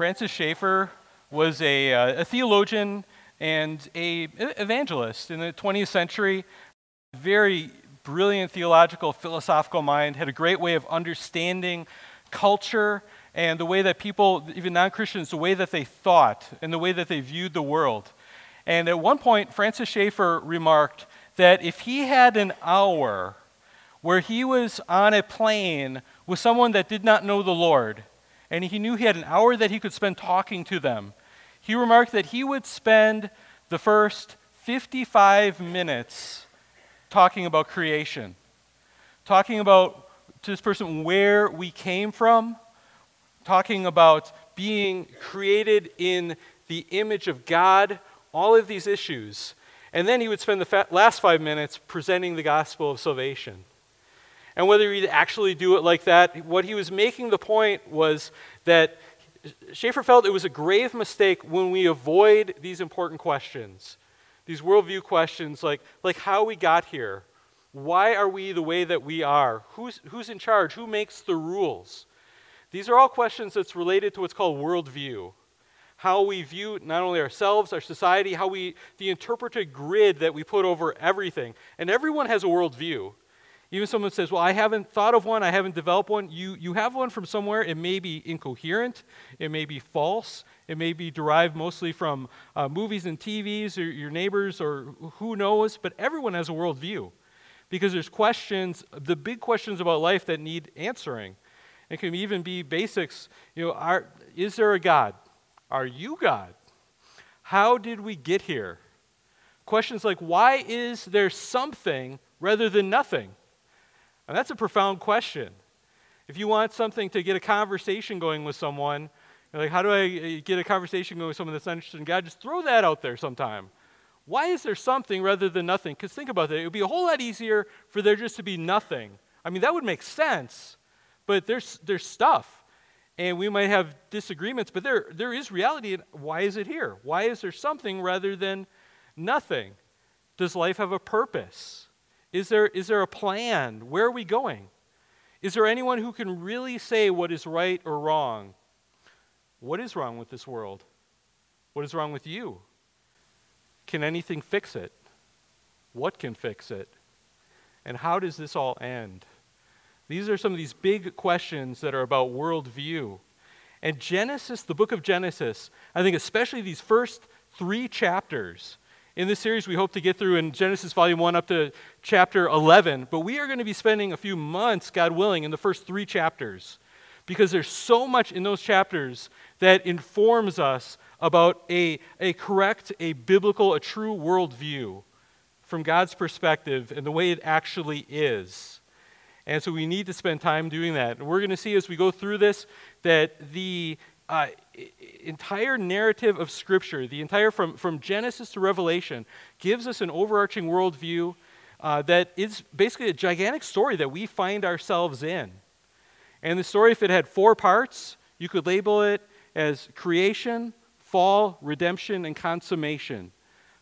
Francis Schaeffer was a theologian and an evangelist in the 20th century. Very brilliant theological, philosophical mind, had a great way of understanding culture and the way that people, even non-Christians, the way that they thought and the way that they viewed the world. And at one point, Francis Schaeffer remarked that if he had an hour where he was on a plane with someone that did not know the Lord, and he knew he had an hour that he could spend talking to them, he remarked that he would spend the first 55 minutes talking about creation, talking about to this person where we came from, talking about being created in the image of God, all of these issues. And then he would spend the last 5 minutes presenting the gospel of salvation. And whether he'd actually do it like that, what he was making the point was that Schaeffer felt it was a grave mistake when we avoid these important questions, these worldview questions like how we got here, why are we the way that we are, who's in charge, who makes the rules. These are all questions that's related to what's called worldview, how we view not only ourselves, our society, the interpreted grid that we put over everything. And everyone has a worldview. Even someone says, well, I haven't thought of one, I haven't developed one. You have one from somewhere. It may be incoherent, it may be false, it may be derived mostly from movies and TVs or your neighbors or who knows, but everyone has a worldview because there's questions, the big questions about life that need answering. It can even be basics. Is there a God? Are you God? How did we get here? Questions like, why is there something rather than nothing? And that's a profound question. If you want something to get a conversation going with someone, you're like, how do I get a conversation going with someone that's not interested in God? Just throw that out there sometime. Why is there something rather than nothing? Because think about that. It would be a whole lot easier for there just to be nothing. I mean, that would make sense, but there's stuff. And we might have disagreements, but there is reality. Why is it here? Why is there something rather than nothing? Does life have a purpose? Is there a plan? Where are we going? Is there anyone who can really say what is right or wrong? What is wrong with this world? What is wrong with you? Can anything fix it? What can fix it? And how does this all end? These are some of these big questions that are about worldview. And Genesis, the book of Genesis, I think especially these first 3 chapters. In this series, we hope to get through in Genesis volume 1 up to chapter 11, but we are going to be spending a few months, God willing, in the first 3 chapters because there's so much in those chapters that informs us about a biblical, a true worldview from God's perspective and the way it actually is. And so we need to spend time doing that. And we're going to see as we go through this that the entire narrative of Scripture, the entire from Genesis to Revelation, gives us an overarching worldview that is basically a gigantic story that we find ourselves in. And the story, if it had 4 parts, you could label it as creation, fall, redemption, and consummation.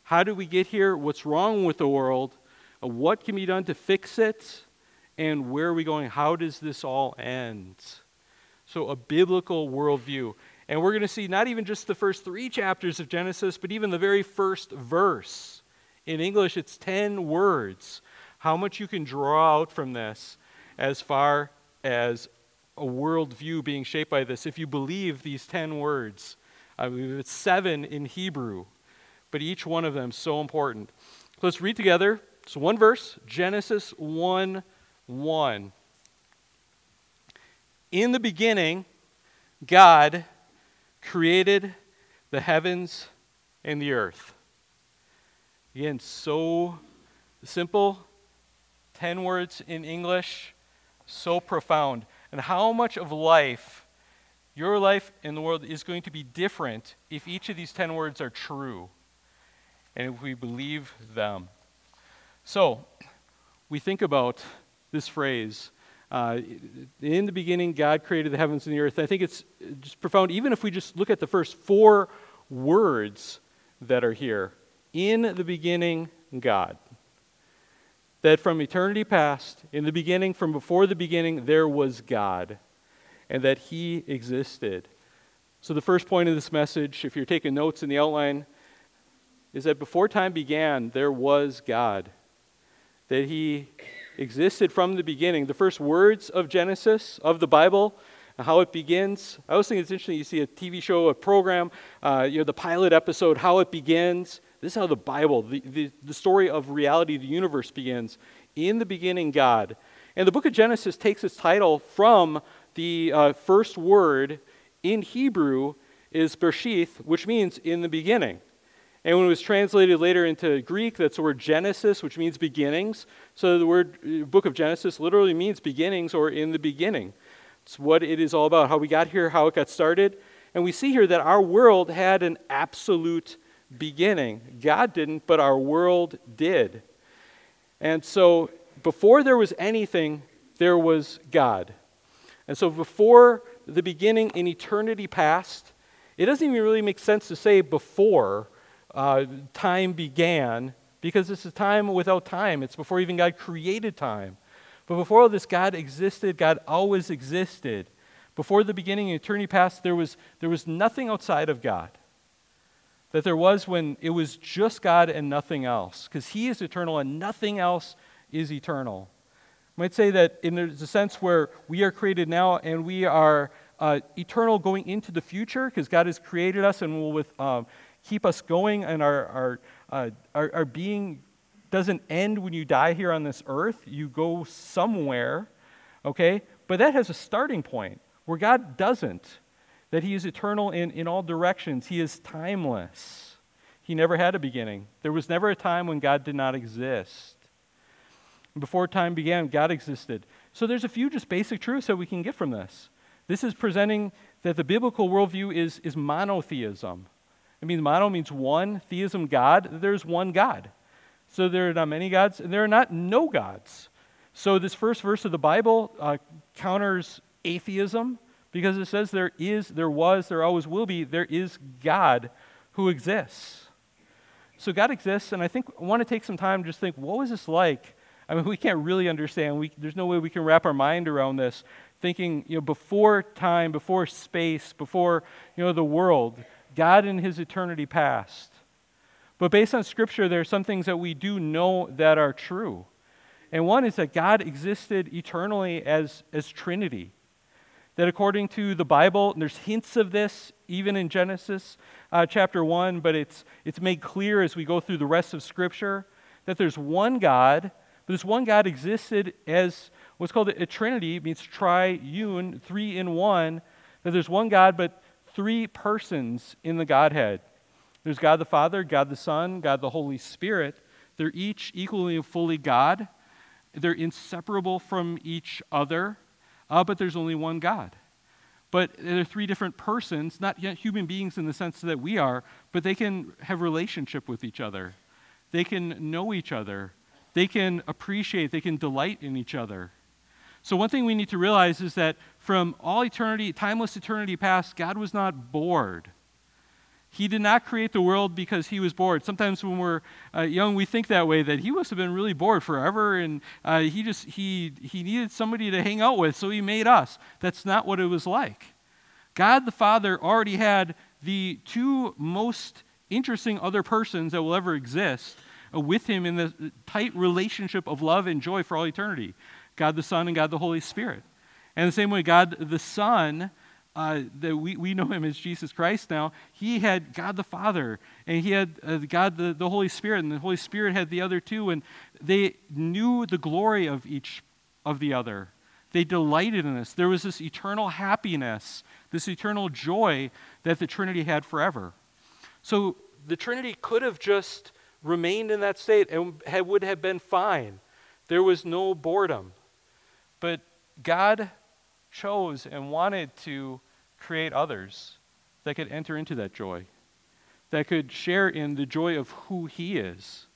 How do we get here? What's wrong with the world? What can be done to fix it? And where are we going? How does this all end? So a biblical worldview. And we're going to see not even just the first 3 chapters of Genesis, but even the very first verse. In English, it's 10 words. How much you can draw out from this as far as a worldview being shaped by this, if you believe these 10 words. I believe it's 7 in Hebrew, but each one of them is so important. So let's read together. So one verse, Genesis 1:1. In the beginning, God created the heavens and the earth. Again, so simple, 10 words in English, so profound. And how much of life, your life in the world, is going to be different if each of these 10 words are true and if we believe them. So, we think about this phrase, in the beginning, God created the heavens and the earth. I think it's just profound, even if we just look at the first 4 words that are here. In the beginning, God. That from eternity past, in the beginning, from before the beginning, there was God. And that He existed. So the first point of this message, if you're taking notes in the outline, is that before time began, there was God. That he existed from the beginning. The first words of Genesis, of the Bible, how it begins. I always think it's interesting, you see a TV show, a program, the pilot episode, how it begins. This is how the Bible, the story of reality, the universe begins. In the beginning, God. And the book of Genesis takes its title from the first word in Hebrew is Bereshith, which means in the beginning. And when it was translated later into Greek, that's the word Genesis, which means beginnings. So the word book of Genesis literally means beginnings or in the beginning. It's what it is all about, how we got here, how it got started. And we see here that our world had an absolute beginning. God didn't, but our world did. And so before there was anything, there was God. And so before the beginning in eternity past, it doesn't even really make sense to say before time began, because it's a time without time. It's before even God created time. But before all this, God existed. God always existed. Before the beginning in eternity past, there was nothing outside of God. That there was when it was just God and nothing else, because he is eternal and nothing else is eternal. I might say that in there's a sense where we are created now and we are eternal going into the future, because God has created us and will keep us going, and our being doesn't end when you die here on this earth. You go somewhere, okay? But that has a starting point where God doesn't, that he is eternal in all directions. He is timeless. He never had a beginning. There was never a time when God did not exist. Before time began, God existed. So there's a few just basic truths that we can get from this. This is presenting that the biblical worldview is monotheism. It means mono means one, theism, God. There's one God. So there are not many gods, and there are not no gods. So this first verse of the Bible counters atheism, because it says there is, there was, there always will be, there is God who exists. So God exists, and I think I want to take some time to just think, what was this like? I mean, we can't really understand. There's no way we can wrap our mind around this, thinking, before time, before space, before, the world, God in his eternity past. But based on Scripture, there are some things that we do know that are true. And one is that God existed eternally as Trinity. That according to the Bible, and there's hints of this even in Genesis chapter 1, but it's made clear as we go through the rest of Scripture that there's one God, but this one God existed as what's called a Trinity. It means triune, three in one, that there's one God, but three persons in the Godhead. There's God the Father, God the Son, God the Holy Spirit. They're each equally and fully God. They're inseparable from each other, but there's only one God. But they're three different persons, not yet human beings in the sense that we are, but they can have relationship with each other. They can know each other. They can appreciate, they can delight in each other. So one thing we need to realize is that from all eternity, timeless eternity past, God was not bored. He did not create the world because he was bored. Sometimes when we're young, we think that way, that he must have been really bored forever, and he needed somebody to hang out with, so he made us. That's not what it was like. God the Father already had the two most interesting other persons that will ever exist with him in the tight relationship of love and joy for all eternity, God the Son and God the Holy Spirit. And the same way God the Son, that we know him as Jesus Christ now, he had God the Father, and he had God the Holy Spirit, and the Holy Spirit had the other two, and they knew the glory of each of the other. They delighted in this. There was this eternal happiness, this eternal joy that the Trinity had forever. So the Trinity could have just remained in that state and would have been fine. There was no boredom. But God chose and wanted to create others that could enter into that joy, that could share in the joy of who he is.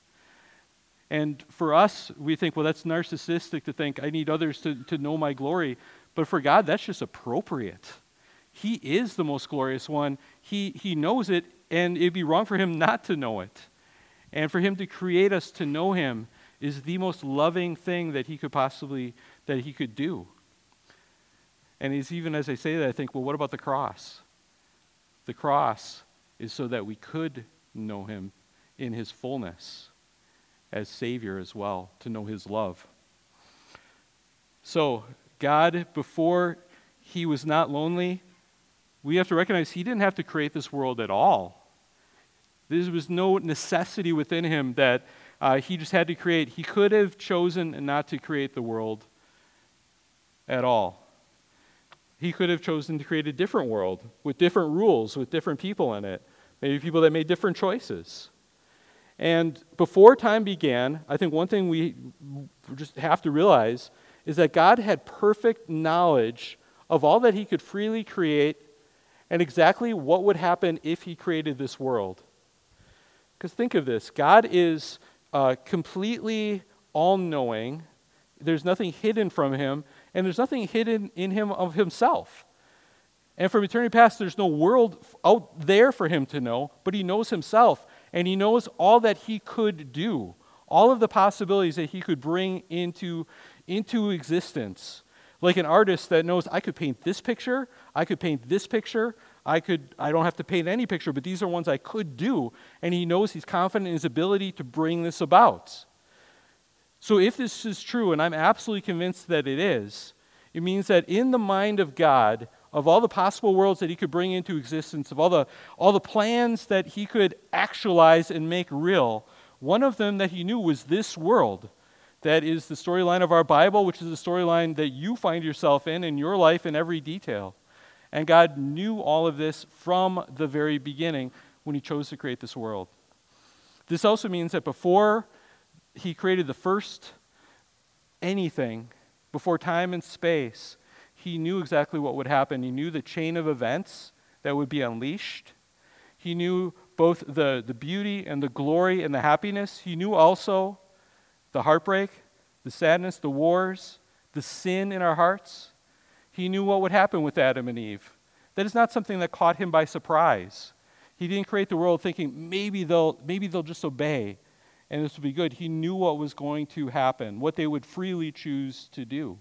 And for us, we think, well, that's narcissistic to think I need others to know my glory. But for God, that's just appropriate. He is the most glorious one. He knows it, and it'd be wrong for him not to know it. And for him to create us to know him is the most loving thing that he could possibly, that he could do. And even as I say that, I think, well, what about the cross? The cross is so that we could know him in his fullness as Savior as well, to know his love. So God, before he was not lonely, we have to recognize he didn't have to create this world at all. There was no necessity within him that he just had to create. He could have chosen not to create the world at all. He could have chosen to create a different world with different rules, with different people in it, maybe people that made different choices. And before time began, I think one thing we just have to realize is that God had perfect knowledge of all that he could freely create and exactly what would happen if he created this world. Because think of this. God is completely all-knowing. There's nothing hidden from him, and there's nothing hidden in him of himself. And from eternity past, there's no world out there for him to know, but he knows himself, and he knows all that he could do, all of the possibilities that he could bring into existence. Like an artist that knows, I could paint this picture, I could paint this picture, I don't have to paint any picture, but these are ones I could do, and he knows he's confident in his ability to bring this about. So if this is true, and I'm absolutely convinced that it is, it means that in the mind of God, of all the possible worlds that he could bring into existence, of all the plans that he could actualize and make real, one of them that he knew was this world. That is the storyline of our Bible, which is the storyline that you find yourself in your life in every detail. And God knew all of this from the very beginning when he chose to create this world. This also means that before he created the first anything, before time and space, he knew exactly what would happen. He knew the chain of events that would be unleashed. He knew both the beauty and the glory and the happiness. He knew also the heartbreak, the sadness, the wars, the sin in our hearts. He knew what would happen with Adam and Eve. That is not something that caught him by surprise. He didn't create the world thinking, maybe they'll just obey and this will be good. He knew what was going to happen, what they would freely choose to do.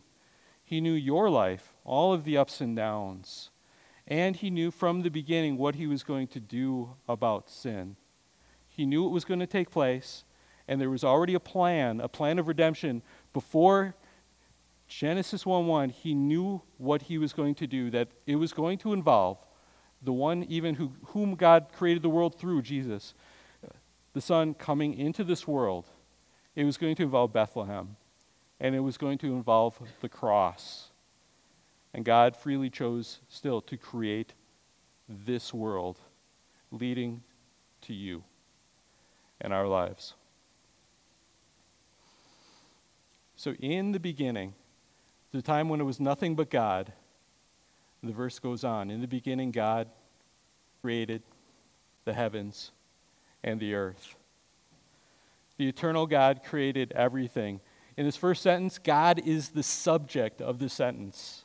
He knew your life, all of the ups and downs. And he knew from the beginning what he was going to do about sin. He knew it was going to take place, and there was already a plan of redemption. Before Genesis 1:1, he knew what he was going to do, that it was going to involve the one even whom God created the world through, Jesus, the Son coming into this world. It was going to involve Bethlehem, and it was going to involve the cross. And God freely chose still to create this world, leading to you and our lives. So in the beginning, the time when it was nothing but God, the verse goes on, in the beginning God created the heavens and the earth. The eternal God created everything. In this first sentence, God is the subject of the sentence.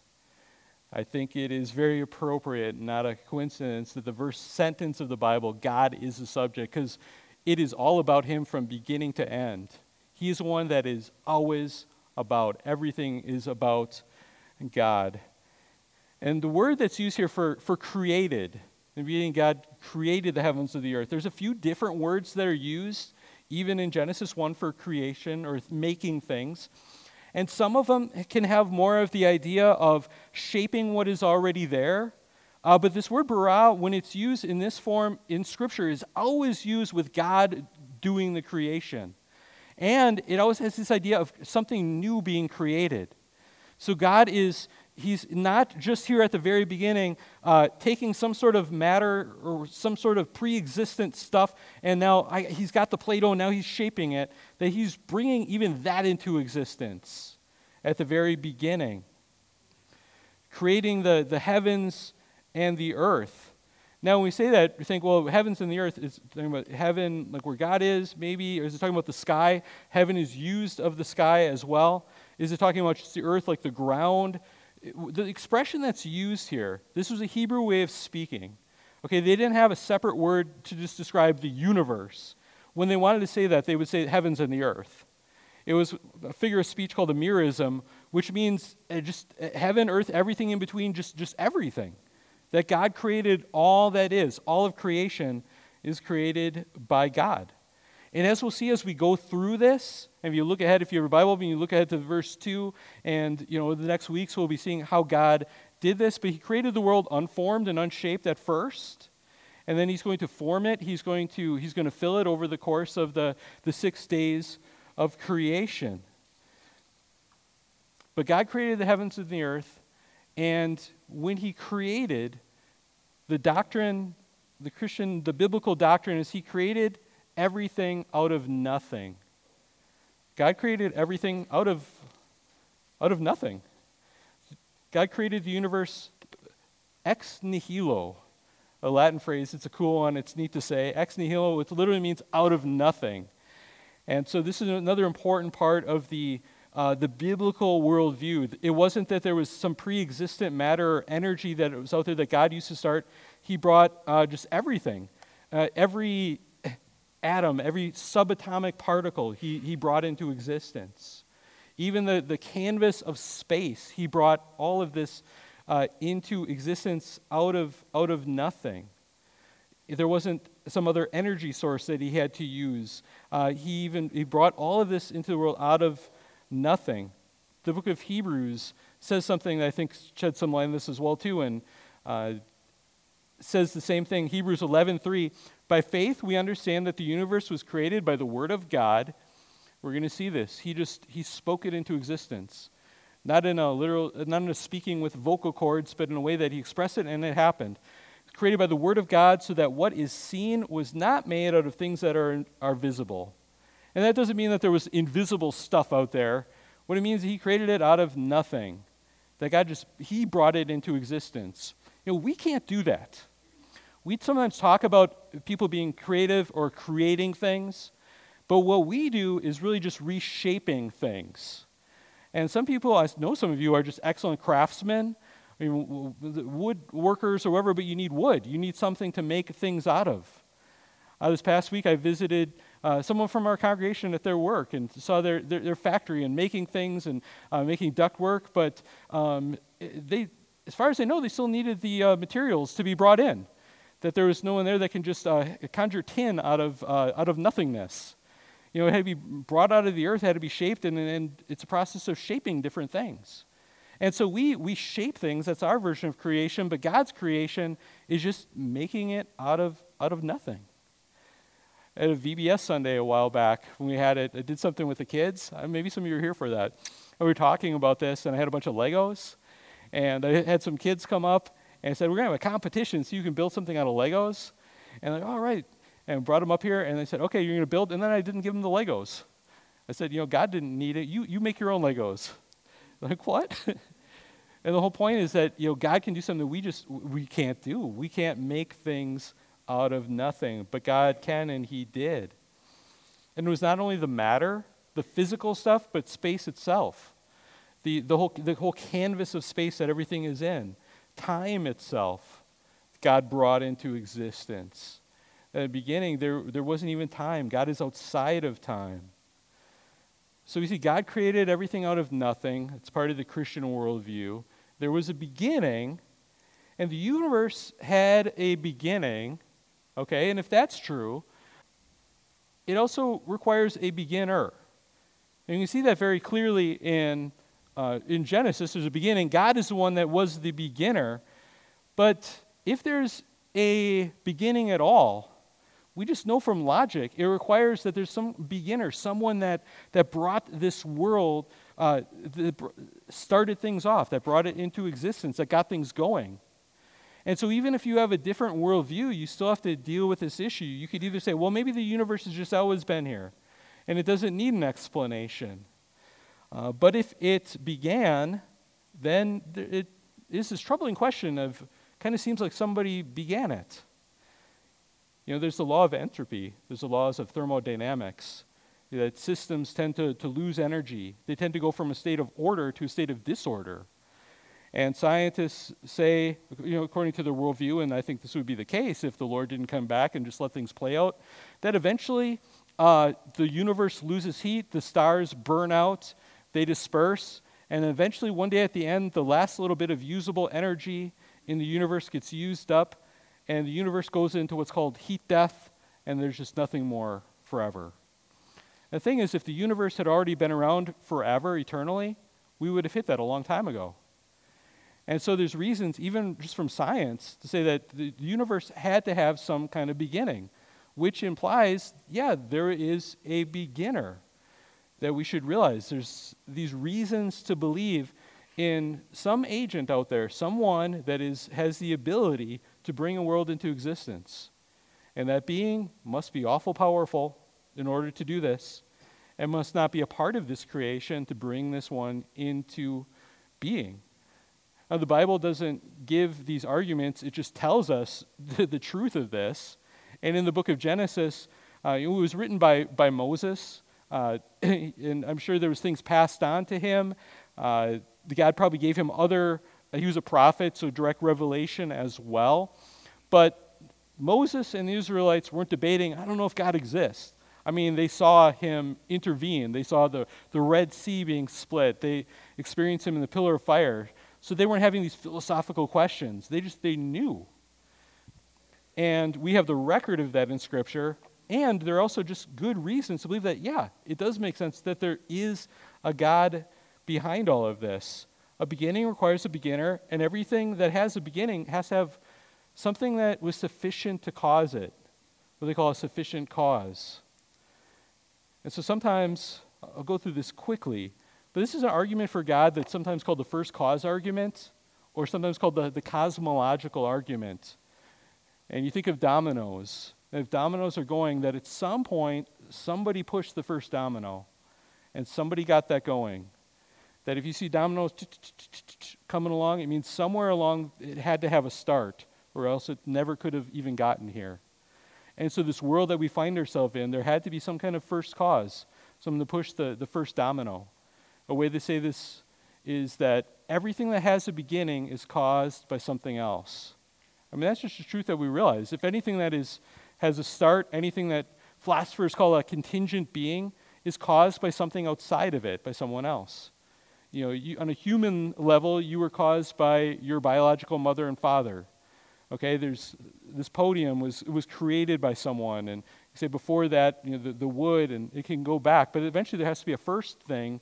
I think it is very appropriate, not a coincidence, that the first sentence of the Bible, God is the subject, because it is all about him from beginning to end. He is one that is always about. Everything is about God. And the word that's used here for created, in the beginning God created the heavens and the earth. There's a few different words that are used, even in Genesis 1, for creation or making things. And some of them can have more of the idea of shaping what is already there. But this word bara, when it's used in this form in Scripture, is always used with God doing the creation. And it always has this idea of something new being created. So God is, he's not just here at the very beginning taking some sort of matter or some sort of pre-existent stuff, and now he's got the Play-Doh, now he's shaping it, that he's bringing even that into existence at the very beginning. Creating the heavens and the earth. Now, when we say that, we think, well, heavens and the earth is talking about heaven, like where God is, maybe, or is it talking about the sky? Heaven is used of the sky as well. Is it talking about just the earth, like the ground? The expression that's used here, this was a Hebrew way of speaking. Okay, they didn't have a separate word to just describe the universe. When they wanted to say that, they would say heavens and the earth. It was a figure of speech called a merism, which means just heaven, earth, everything in between, just everything. that God created all that is. All of creation is created by God. And as we'll see as we go through this, and if you look ahead, if you have your Bible, and you look ahead to verse 2, and you know the next weeks we'll be seeing how God did this, but he created the world unformed and unshaped at first, and then he's going to form it, he's going to fill it over the course of the 6 days of creation. But God created the heavens and the earth, and when he created, the doctrine, the biblical doctrine is he created everything out of nothing. God created everything out of nothing. God created the universe ex nihilo, a Latin phrase. It's a cool one. It's neat to say. Ex nihilo, which literally means out of nothing. And so this is another important part of the biblical worldview. It wasn't that there was some pre-existent matter or energy that was out there that God used to start. He brought just everything. Every atom, every subatomic particle, he brought into existence. Even the canvas of space, he brought all of this into existence out of nothing. There wasn't some other energy source that he had to use. He brought all of this into the world out of nothing. The book of Hebrews says something that I think sheds some light on this as well too, and says the same thing. Hebrews 11:3. By faith, we understand that the universe was created by the word of God. We're going to see this. He spoke it into existence, not in a speaking with vocal cords, but in a way that he expressed it, and it happened. It's created by the word of God, so that what is seen was not made out of things that are visible. And that doesn't mean that there was invisible stuff out there. What it means is he created it out of nothing. That God he brought it into existence. You know, we can't do that. We sometimes talk about people being creative or creating things, but what we do is really just reshaping things. And some people, I know some of you are just excellent craftsmen, I mean, wood workers or whatever, but you need wood. You need something to make things out of. This past week I visited someone from our congregation at their work and saw their factory and making things and making ductwork, but they, as far as I know, they still needed the materials to be brought in, that there was no one there that can just conjure tin out of nothingness. You know, it had to be brought out of the earth, it had to be shaped, and it's a process of shaping different things. And so we shape things, that's our version of creation, but God's creation is just making it out of nothing. At a VBS Sunday a while back, when we had it, I did something with the kids. Maybe some of you were here for that. And we were talking about this, and I had a bunch of Legos. And I had some kids come up, and I said, we're going to have a competition, so you can build something out of Legos. And they're like, all right. And brought them up here, and they said, okay, you're going to build. And then I didn't give them the Legos. I said, you know, God didn't need it. You make your own Legos. They're like, what? And the whole point is that, you know, God can do something that we can't do. We can't make things out of nothing, but God can, and he did. And it was not only the matter, the physical stuff, but space itself. The whole canvas of space that everything is in. Time itself, God brought into existence. At the beginning, there wasn't even time. God is outside of time. So we see God created everything out of nothing. It's part of the Christian worldview. There was a beginning, and the universe had a beginning. Okay, and if that's true, it also requires a beginner. And you can see that very clearly in Genesis. There's a beginning. God is the one that was the beginner. But if there's a beginning at all, we just know from logic, it requires that there's some beginner, someone that brought this world, started things off, that brought it into existence, that got things going. And so even if you have a different worldview, you still have to deal with this issue. You could either say, well, maybe the universe has just always been here, and it doesn't need an explanation. But if it began, then it is this troubling question of, kind of seems like somebody began it. You know, there's the law of entropy. There's the laws of thermodynamics, that systems tend to lose energy. They tend to go from a state of order to a state of disorder. And scientists say, you know, according to their worldview, and I think this would be the case if the Lord didn't come back and just let things play out, that eventually the universe loses heat, the stars burn out, they disperse, and eventually one day at the end, the last little bit of usable energy in the universe gets used up, and the universe goes into what's called heat death, and there's just nothing more forever. The thing is, if the universe had already been around forever, eternally, we would have hit that a long time ago. And so there's reasons, even just from science, to say that the universe had to have some kind of beginning, which implies, yeah, there is a beginner, that we should realize there's these reasons to believe in some agent out there, someone that has the ability to bring a world into existence. And that being must be awful powerful in order to do this, and must not be a part of this creation to bring this one into being. Now, the Bible doesn't give these arguments, it just tells us the truth of this. And in the book of Genesis, it was written by Moses, and I'm sure there was things passed on to him. God probably gave him he was a prophet, so direct revelation as well. But Moses and the Israelites weren't debating, I don't know if God exists. I mean, they saw him intervene. They saw the Red Sea being split. They experienced him in the pillar of fire. So they weren't having these philosophical questions. They knew. And we have the record of that in Scripture, and there are also just good reasons to believe that, yeah, it does make sense that there is a God behind all of this. A beginning requires a beginner, and everything that has a beginning has to have something that was sufficient to cause it, what they call a sufficient cause. And so sometimes, I'll go through this quickly, but this is an argument for God that's sometimes called the first cause argument, or sometimes called the cosmological argument. And you think of dominoes. If dominoes are going, that at some point, somebody pushed the first domino, and somebody got that going. That if you see dominoes coming along, it means somewhere along it had to have a start, or else it never could have even gotten here. And so this world that we find ourselves in, there had to be some kind of first cause, someone to push the first domino. A way to say this is that everything that has a beginning is caused by something else. I mean, that's just the truth that we realize. If anything that has a start, anything that philosophers call a contingent being, is caused by something outside of it, by someone else. You know, on a human level, you were caused by your biological mother and father. Okay, this podium was created by someone, and you say before that, you know, the wood, and it can go back, but eventually there has to be a first thing.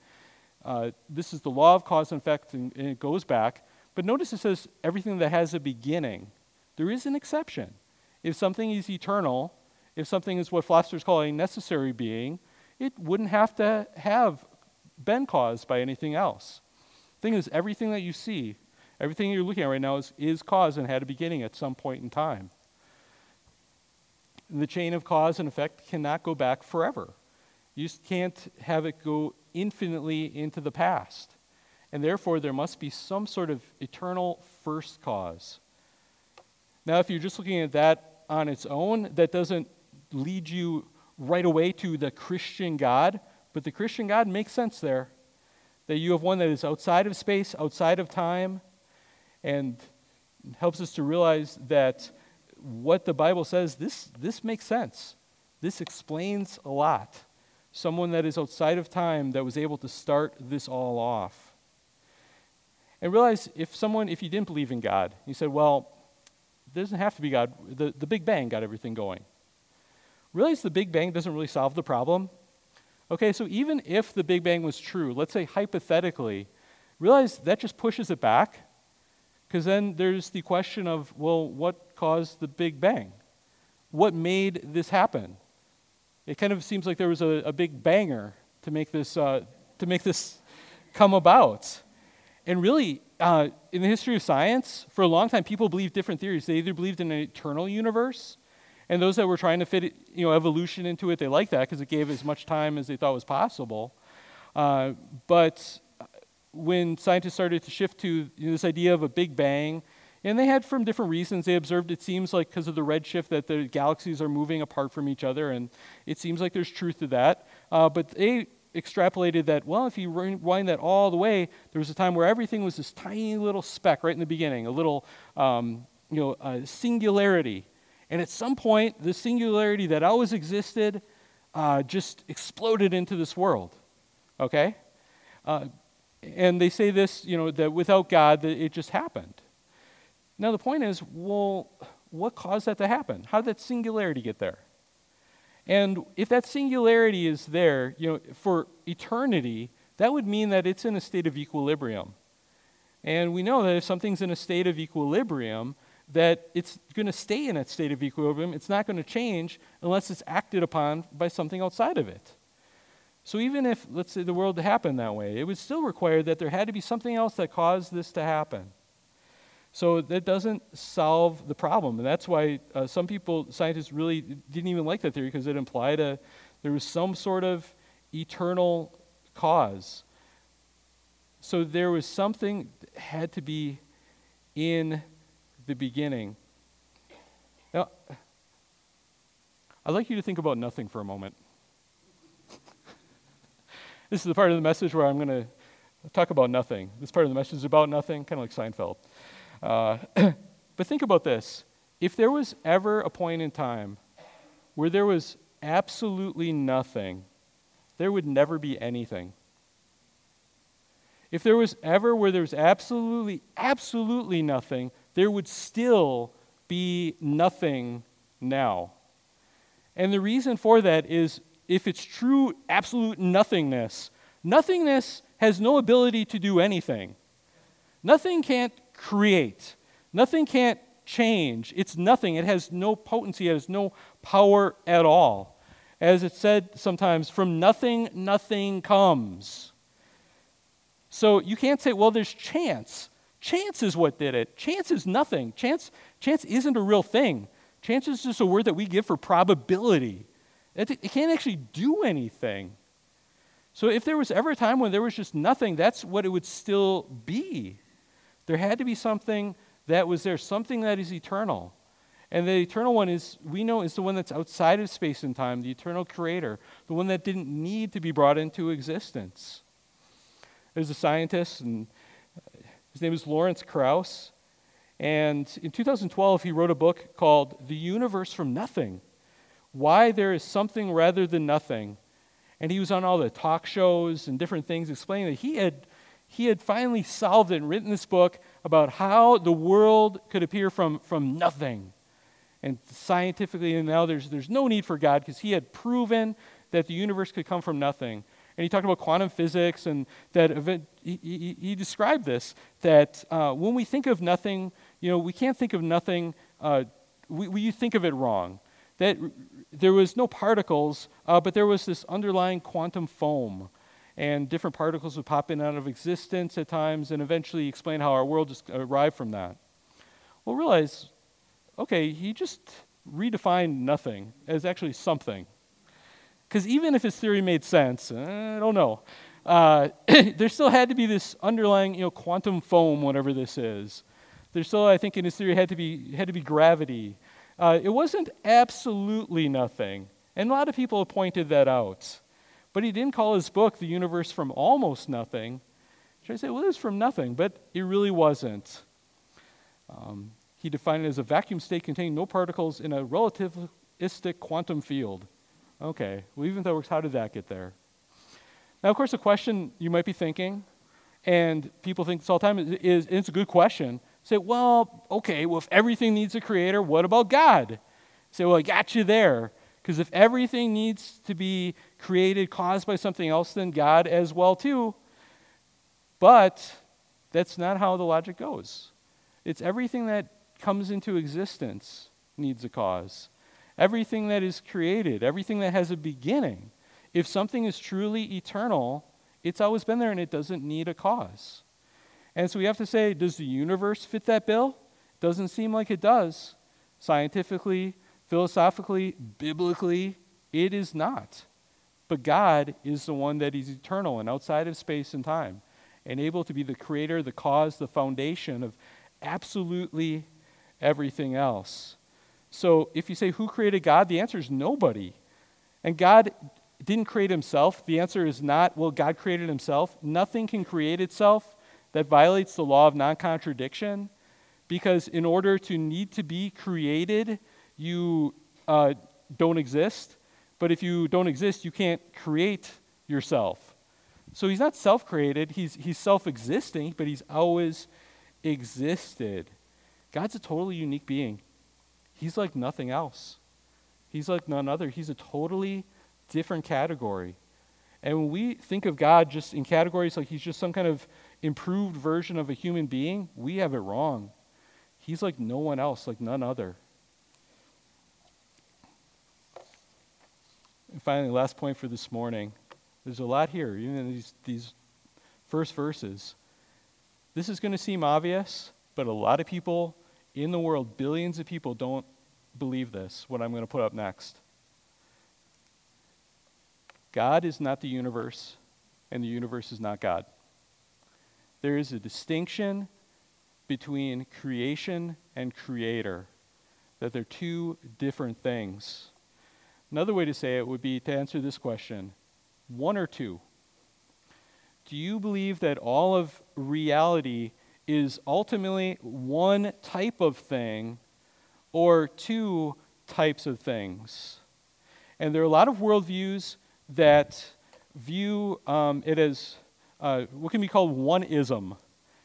This is the law of cause and effect, and it goes back. But notice it says everything that has a beginning. There is an exception. If something is eternal, if something is what philosophers call a necessary being, it wouldn't have to have been caused by anything else. The thing is, everything that you see, everything you're looking at right now is cause and had a beginning at some point in time. And the chain of cause and effect cannot go back forever. You just can't have it go infinitely into the past. And therefore, there must be some sort of eternal first cause. Now, if you're just looking at that on its own, that doesn't lead you right away to the Christian God, but the Christian God makes sense there, that you have one that is outside of space, outside of time, and helps us to realize that what the Bible says, this makes sense. This explains a lot. Someone that is outside of time that was able to start this all off. And realize if you didn't believe in God, you said, well, there doesn't have to be God. The Big Bang got everything going. Realize the Big Bang doesn't really solve the problem. Okay, so even if the Big Bang was true, let's say hypothetically, realize that just pushes it back, because then there's the question of, well, what caused the Big Bang? What made this happen? It kind of seems like there was a big banger to make this come about. And really, in the history of science, for a long time, people believed different theories. They either believed in an eternal universe, and those that were trying to fit, you know, evolution into it, they liked that because it gave as much time as they thought was possible. But when scientists started to shift to, you know, this idea of a Big Bang, and they had, from different reasons, they observed it seems like because of the redshift that the galaxies are moving apart from each other, and it seems like there's truth to that. But they extrapolated that, well, if you rewind that all the way, there was a time where everything was this tiny little speck right in the beginning, a little singularity. And at some point, the singularity that always existed just exploded into this world, okay? And they say this, you know, that without God, that it just happened. Now the point is, well, what caused that to happen? How did that singularity get there? And if that singularity is there, you know, for eternity, that would mean that it's in a state of equilibrium. And we know that if something's in a state of equilibrium, that it's going to stay in that state of equilibrium. It's not going to change unless it's acted upon by something outside of it. So even if, let's say, the world happened that way, it would still require that there had to be something else that caused this to happen. So that doesn't solve the problem, and that's why some people, scientists, really didn't even like that theory, because it implied there was some sort of eternal cause. So there was something that had to be in the beginning. Now, I'd like you to think about nothing for a moment. This is the part of the message where I'm going to talk about nothing. This part of the message is about nothing, kind of like Seinfeld. But think about this. If there was ever a point in time where there was absolutely nothing, there would never be anything. If there was ever where there was absolutely nothing, there would still be nothing now. And the reason for that is, if it's true absolute nothingness, nothingness has no ability to do anything. Nothing can't create. Nothing can't change. It's nothing. It has no potency. It has no power at all. As it's said sometimes, from nothing, nothing comes. So you can't say, well, there's chance. Chance is what did it. Chance is nothing. Chance isn't a real thing. Chance is just a word that we give for probability. It can't actually do anything. So if there was ever a time when there was just nothing, that's what it would still be. There had to be something that was there, something that is eternal. And the eternal one is, we know, is the one that's outside of space and time, the eternal creator, the one that didn't need to be brought into existence. There's a scientist, and his name is Lawrence Krauss. And in 2012, he wrote a book called The Universe from Nothing: Why There Is Something Rather Than Nothing. And he was on all the talk shows and different things explaining that he had finally solved it and written this book about how the world could appear from nothing. And scientifically, and now there's no need for God, because he had proven that the universe could come from nothing. And he talked about quantum physics, and that he described this, that when we think of nothing, you know, we can't think of nothing, we think of it wrong. That there was no particles, but there was this underlying quantum foam. And different particles would pop in and out of existence at times, and eventually explain how our world just arrived from that. We'll realize, okay, he just redefined nothing as actually something. Because even if his theory made sense, I don't know, there still had to be this underlying, you know, quantum foam, whatever this is. There still, I think, in his theory, had to be gravity. It wasn't absolutely nothing, and a lot of people have pointed that out. But he didn't call his book The Universe from Almost Nothing. Should I say, well, it was from nothing, but it really wasn't. He defined it as a vacuum state containing no particles in a relativistic quantum field. Okay, well, even if that works, how did that get there? Now, of course, a question you might be thinking, and people think this all the time, is, and it's a good question, say, well, okay, well, if everything needs a creator, what about God? Say, well, I got you there. Because if everything needs to be created, caused by something else, then God as well too. But that's not how the logic goes. It's everything that comes into existence needs a cause. Everything that is created, everything that has a beginning. If something is truly eternal, it's always been there and it doesn't need a cause. And so we have to say, does the universe fit that bill? Doesn't seem like it does. Scientifically, philosophically, biblically, it is not. But God is the one that is eternal and outside of space and time, and able to be the creator, the cause, the foundation of absolutely everything else. So if you say, who created God? The answer is nobody. And God didn't create himself. The answer is not, well, God created himself. Nothing can create itself. That violates the law of non-contradiction, because in order to need to be created, you don't exist, but if you don't exist, you can't create yourself. So he's not self-created, he's self-existing, but he's always existed. God's a totally unique being. He's like nothing else. He's like none other. He's a totally different category. And when we think of God just in categories like he's just some kind of improved version of a human being, we have it wrong. He's like no one else, like none other. And finally, last point for this morning. There's a lot here, even in these first verses. This is going to seem obvious, but a lot of people in the world, billions of people, don't believe this, what I'm going to put up next. God is not the universe, and the universe is not God. There is a distinction between creation and creator, that they're two different things. Another way to say it would be to answer this question, one or two. Do you believe that all of reality is ultimately one type of thing or two types of things? And there are a lot of worldviews that view it as what can be called one-ism.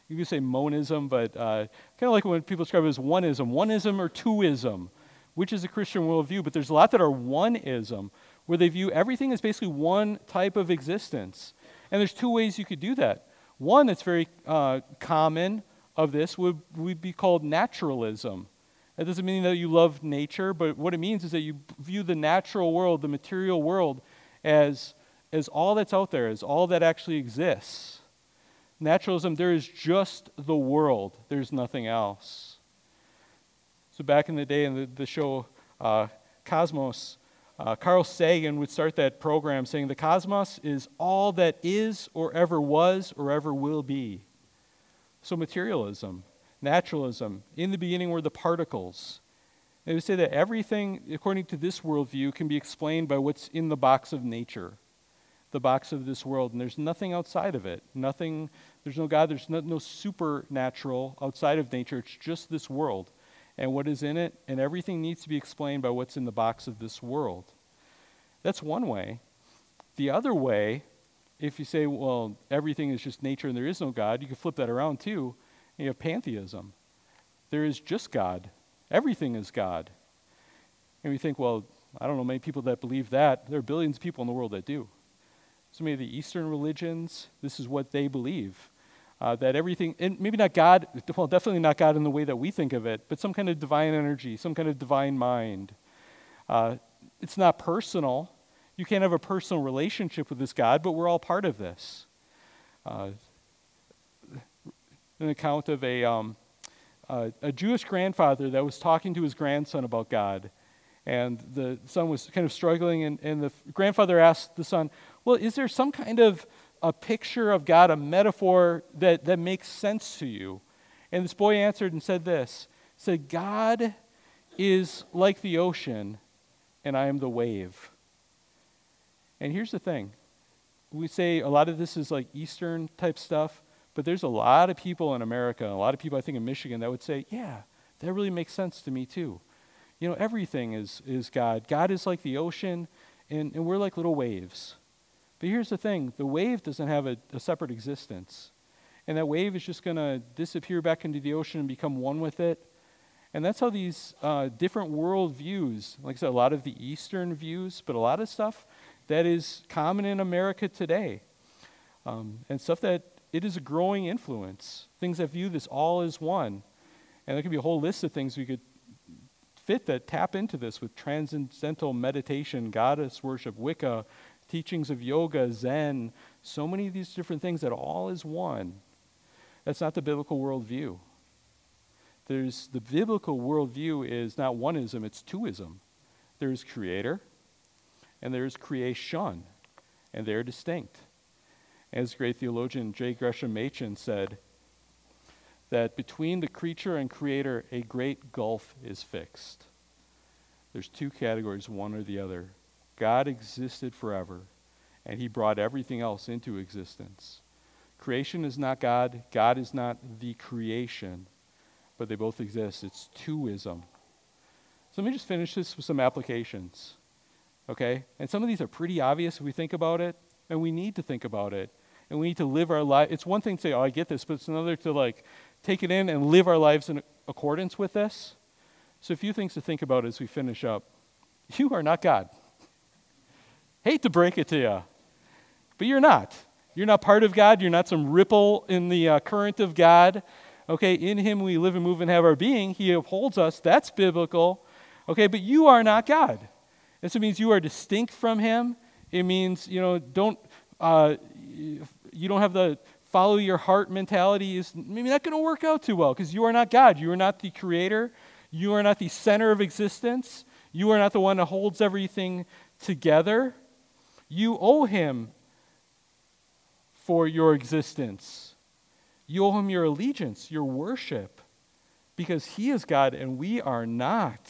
You can say monism, but kind of like when people describe it as one-ism. One-ism or two-ism, which is a Christian worldview, but there's a lot that are one-ism, where they view everything as basically one type of existence. And there's two ways you could do that. One that's very common of this would be called naturalism. That doesn't mean that you love nature, but what it means is that you view the natural world, the material world, as all that's out there, as all that actually exists. Naturalism, there is just the world. There's nothing else. So back in the day in the show Cosmos, Carl Sagan would start that program saying the cosmos is all that is or ever was or ever will be. So materialism, naturalism, in the beginning were the particles. They would say that everything, according to this worldview, can be explained by what's in the box of nature, the box of this world, and there's nothing outside of it. Nothing, there's no God, there's no supernatural outside of nature. It's just this world and what is in it, and everything needs to be explained by what's in the box of this world. That's one way. The other way, if you say, well, everything is just nature and there is no God, you can flip that around too, and you have pantheism. There is just God. Everything is God. And we think, well, I don't know many people that believe that. There are billions of people in the world that do. So many of the Eastern religions, this is what they believe. That everything, and maybe not God, well, definitely not God in the way that we think of it, but some kind of divine energy, some kind of divine mind. It's not personal. You can't have a personal relationship with this God, but we're all part of this. An account of a Jewish grandfather that was talking to his grandson about God, and the son was kind of struggling, and the grandfather asked the son, well, is there some kind of a picture of God, a metaphor that makes sense to you? And this boy answered and said this. He said, God is like the ocean, and I am the wave. And here's the thing. We say a lot of this is like Eastern type stuff, but there's a lot of people in America, a lot of people I think in Michigan that would say, yeah, that really makes sense to me too. You know, everything is God. God is like the ocean, and we're like little waves. But here's the thing, the wave doesn't have a separate existence. And that wave is just going to disappear back into the ocean and become one with it. And that's how these different world views, like I said, a lot of the Eastern views, but a lot of stuff that is common in America today. And stuff that, it is a growing influence. Things that view this all as one. And there could be a whole list of things we could fit that tap into this with transcendental meditation, goddess worship, Wicca, teachings of yoga, Zen, so many of these different things that all is one. That's not the biblical worldview. The biblical worldview is not one-ism, it's two-ism. There is creator, and there is creation, and they are distinct. As great theologian J. Gresham Machen said, that between the creature and creator, a great gulf is fixed. There's two categories, one or the other. God existed forever, and he brought everything else into existence. Creation is not God. God is not the creation, but they both exist. It's two-ism. So let me just finish this with some applications, okay? And some of these are pretty obvious if we think about it, and we need to think about it, and we need to live our life. It's one thing to say, oh, I get this, but it's another to, like, take it in and live our lives in accordance with this. So a few things to think about as we finish up. You are not God. Hate to break it to you, but you're not. You're not part of God. You're not some ripple in the current of God. Okay, in him we live and move and have our being. He upholds us. That's biblical. Okay, but you are not God. And so it means you are distinct from him. It means, you know, you don't have the follow your heart mentality is maybe not going to work out too well because you are not God. You are not the creator. You are not the center of existence. You are not the one that holds everything together. You owe him for your existence. You owe him your allegiance, your worship, because he is God and we are not.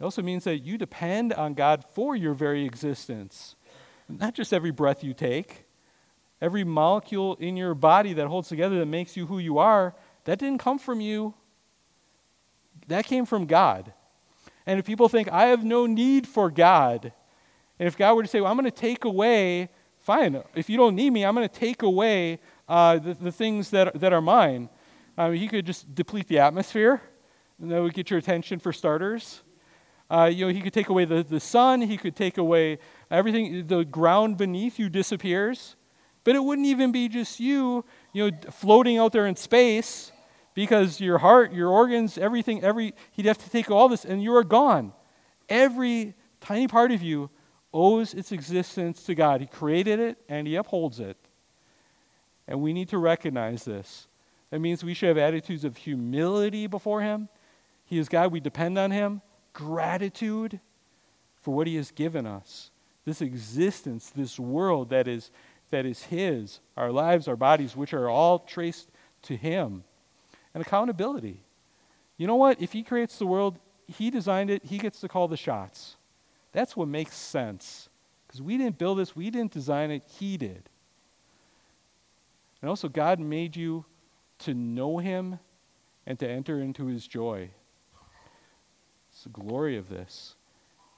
It also means that you depend on God for your very existence. Not just every breath you take, every molecule in your body that holds together that makes you who you are, that didn't come from you. That came from God. And if people think, I have no need for God, and if God were to say, well, I'm going to take away, fine, if you don't need me, I'm going to take away the things that are mine. He could just deplete the atmosphere, and that would get your attention for starters. He could take away the sun, he could take away everything, the ground beneath you disappears, but it wouldn't even be just you floating out there in space, because your heart, your organs, everything, he'd have to take all this, and you are gone. Every tiny part of you owes its existence to God. He created it, and he upholds it. And we need to recognize this. That means we should have attitudes of humility before him. He is God. We depend on him. Gratitude for what he has given us. This existence, this world that is his, our lives, our bodies, which are all traced to him. And accountability. You know what? If he creates the world, he designed it, he gets to call the shots. That's what makes sense. Because we didn't build this, we didn't design it, he did. And also, God made you to know him and to enter into his joy. It's the glory of this.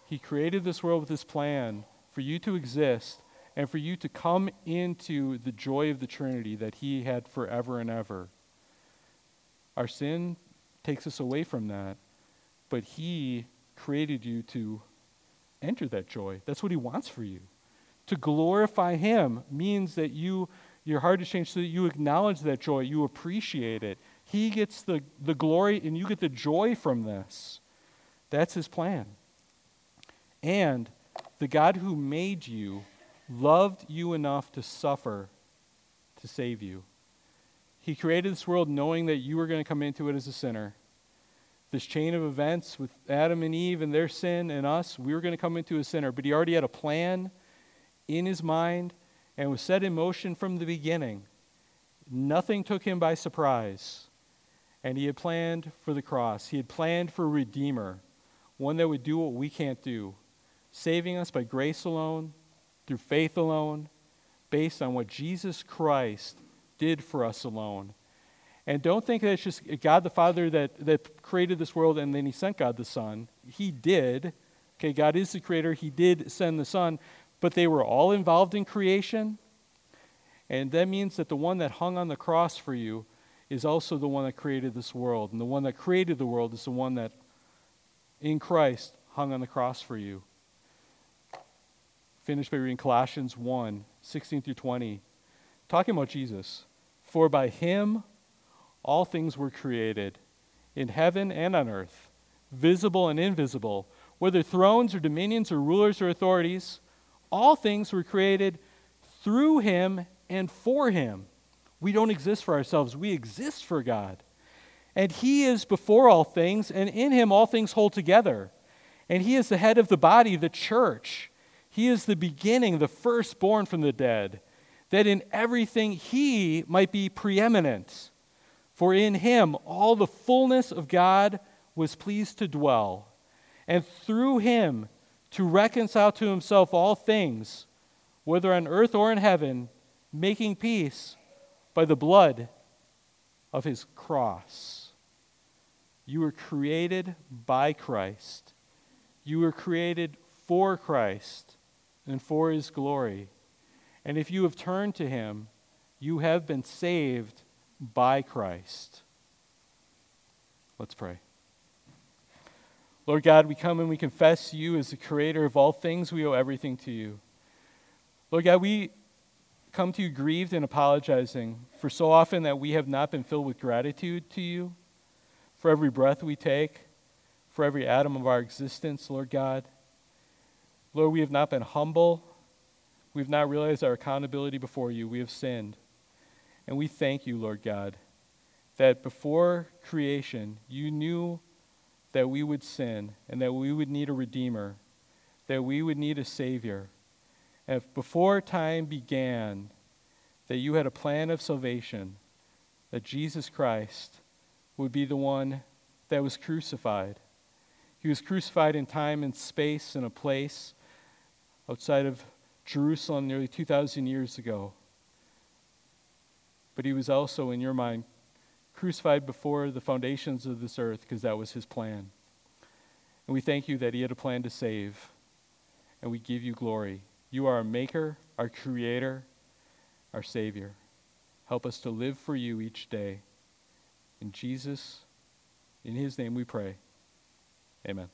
He created this world with his plan for you to exist and for you to come into the joy of the Trinity that he had forever and ever. Our sin takes us away from that, but he created you to enter that joy. That's what he wants for you. To glorify him means that your heart is changed so that you acknowledge that joy, you appreciate it. He gets the glory and you get the joy from this. That's his plan. And the God who made you loved you enough to suffer to save you. He created this world knowing that you were going to come into it as a sinner. This chain of events with Adam and Eve and their sin and us, we were going to come into a sinner. But he already had a plan in his mind and was set in motion from the beginning. Nothing took him by surprise. And he had planned for the cross. He had planned for a Redeemer, one that would do what we can't do, saving us by grace alone, through faith alone, based on what Jesus Christ did for us alone. And don't think that it's just God the Father that created this world and then he sent God the Son. He did. Okay, God is the creator. He did send the Son. But they were all involved in creation. And that means that the one that hung on the cross for you is also the one that created this world. And the one that created the world is the one that in Christ hung on the cross for you. Finish by reading Colossians 1:16-20. Talking about Jesus. For by him all things were created, in heaven and on earth, visible and invisible, whether thrones or dominions or rulers or authorities, all things were created through him and for him. We don't exist for ourselves, we exist for God. And he is before all things, and in him all things hold together. And he is the head of the body, the church. He is the beginning, the firstborn from the dead, that in everything he might be preeminent. For in him all the fullness of God was pleased to dwell, and through him to reconcile to himself all things, whether on earth or in heaven, making peace by the blood of his cross. You were created by Christ. You were created for Christ and for his glory. And if you have turned to him, you have been saved by Christ. Let's pray. Lord God, we come and we confess you as the creator of all things. We owe everything to you. Lord God, we come to you grieved and apologizing for so often that we have not been filled with gratitude to you for every breath we take, for every atom of our existence, Lord God. Lord, we have not been humble. We have not realized our accountability before you. We have sinned. And we thank you, Lord God, that before creation, you knew that we would sin and that we would need a redeemer, that we would need a savior. And if before time began, that you had a plan of salvation, that Jesus Christ would be the one that was crucified. He was crucified in time and space in a place outside of Jerusalem nearly 2,000 years ago. But he was also, in your mind, crucified before the foundations of this earth because that was his plan. And we thank you that he had a plan to save. And we give you glory. You are our maker, our creator, our savior. Help us to live for you each day. In Jesus, in his name we pray. Amen.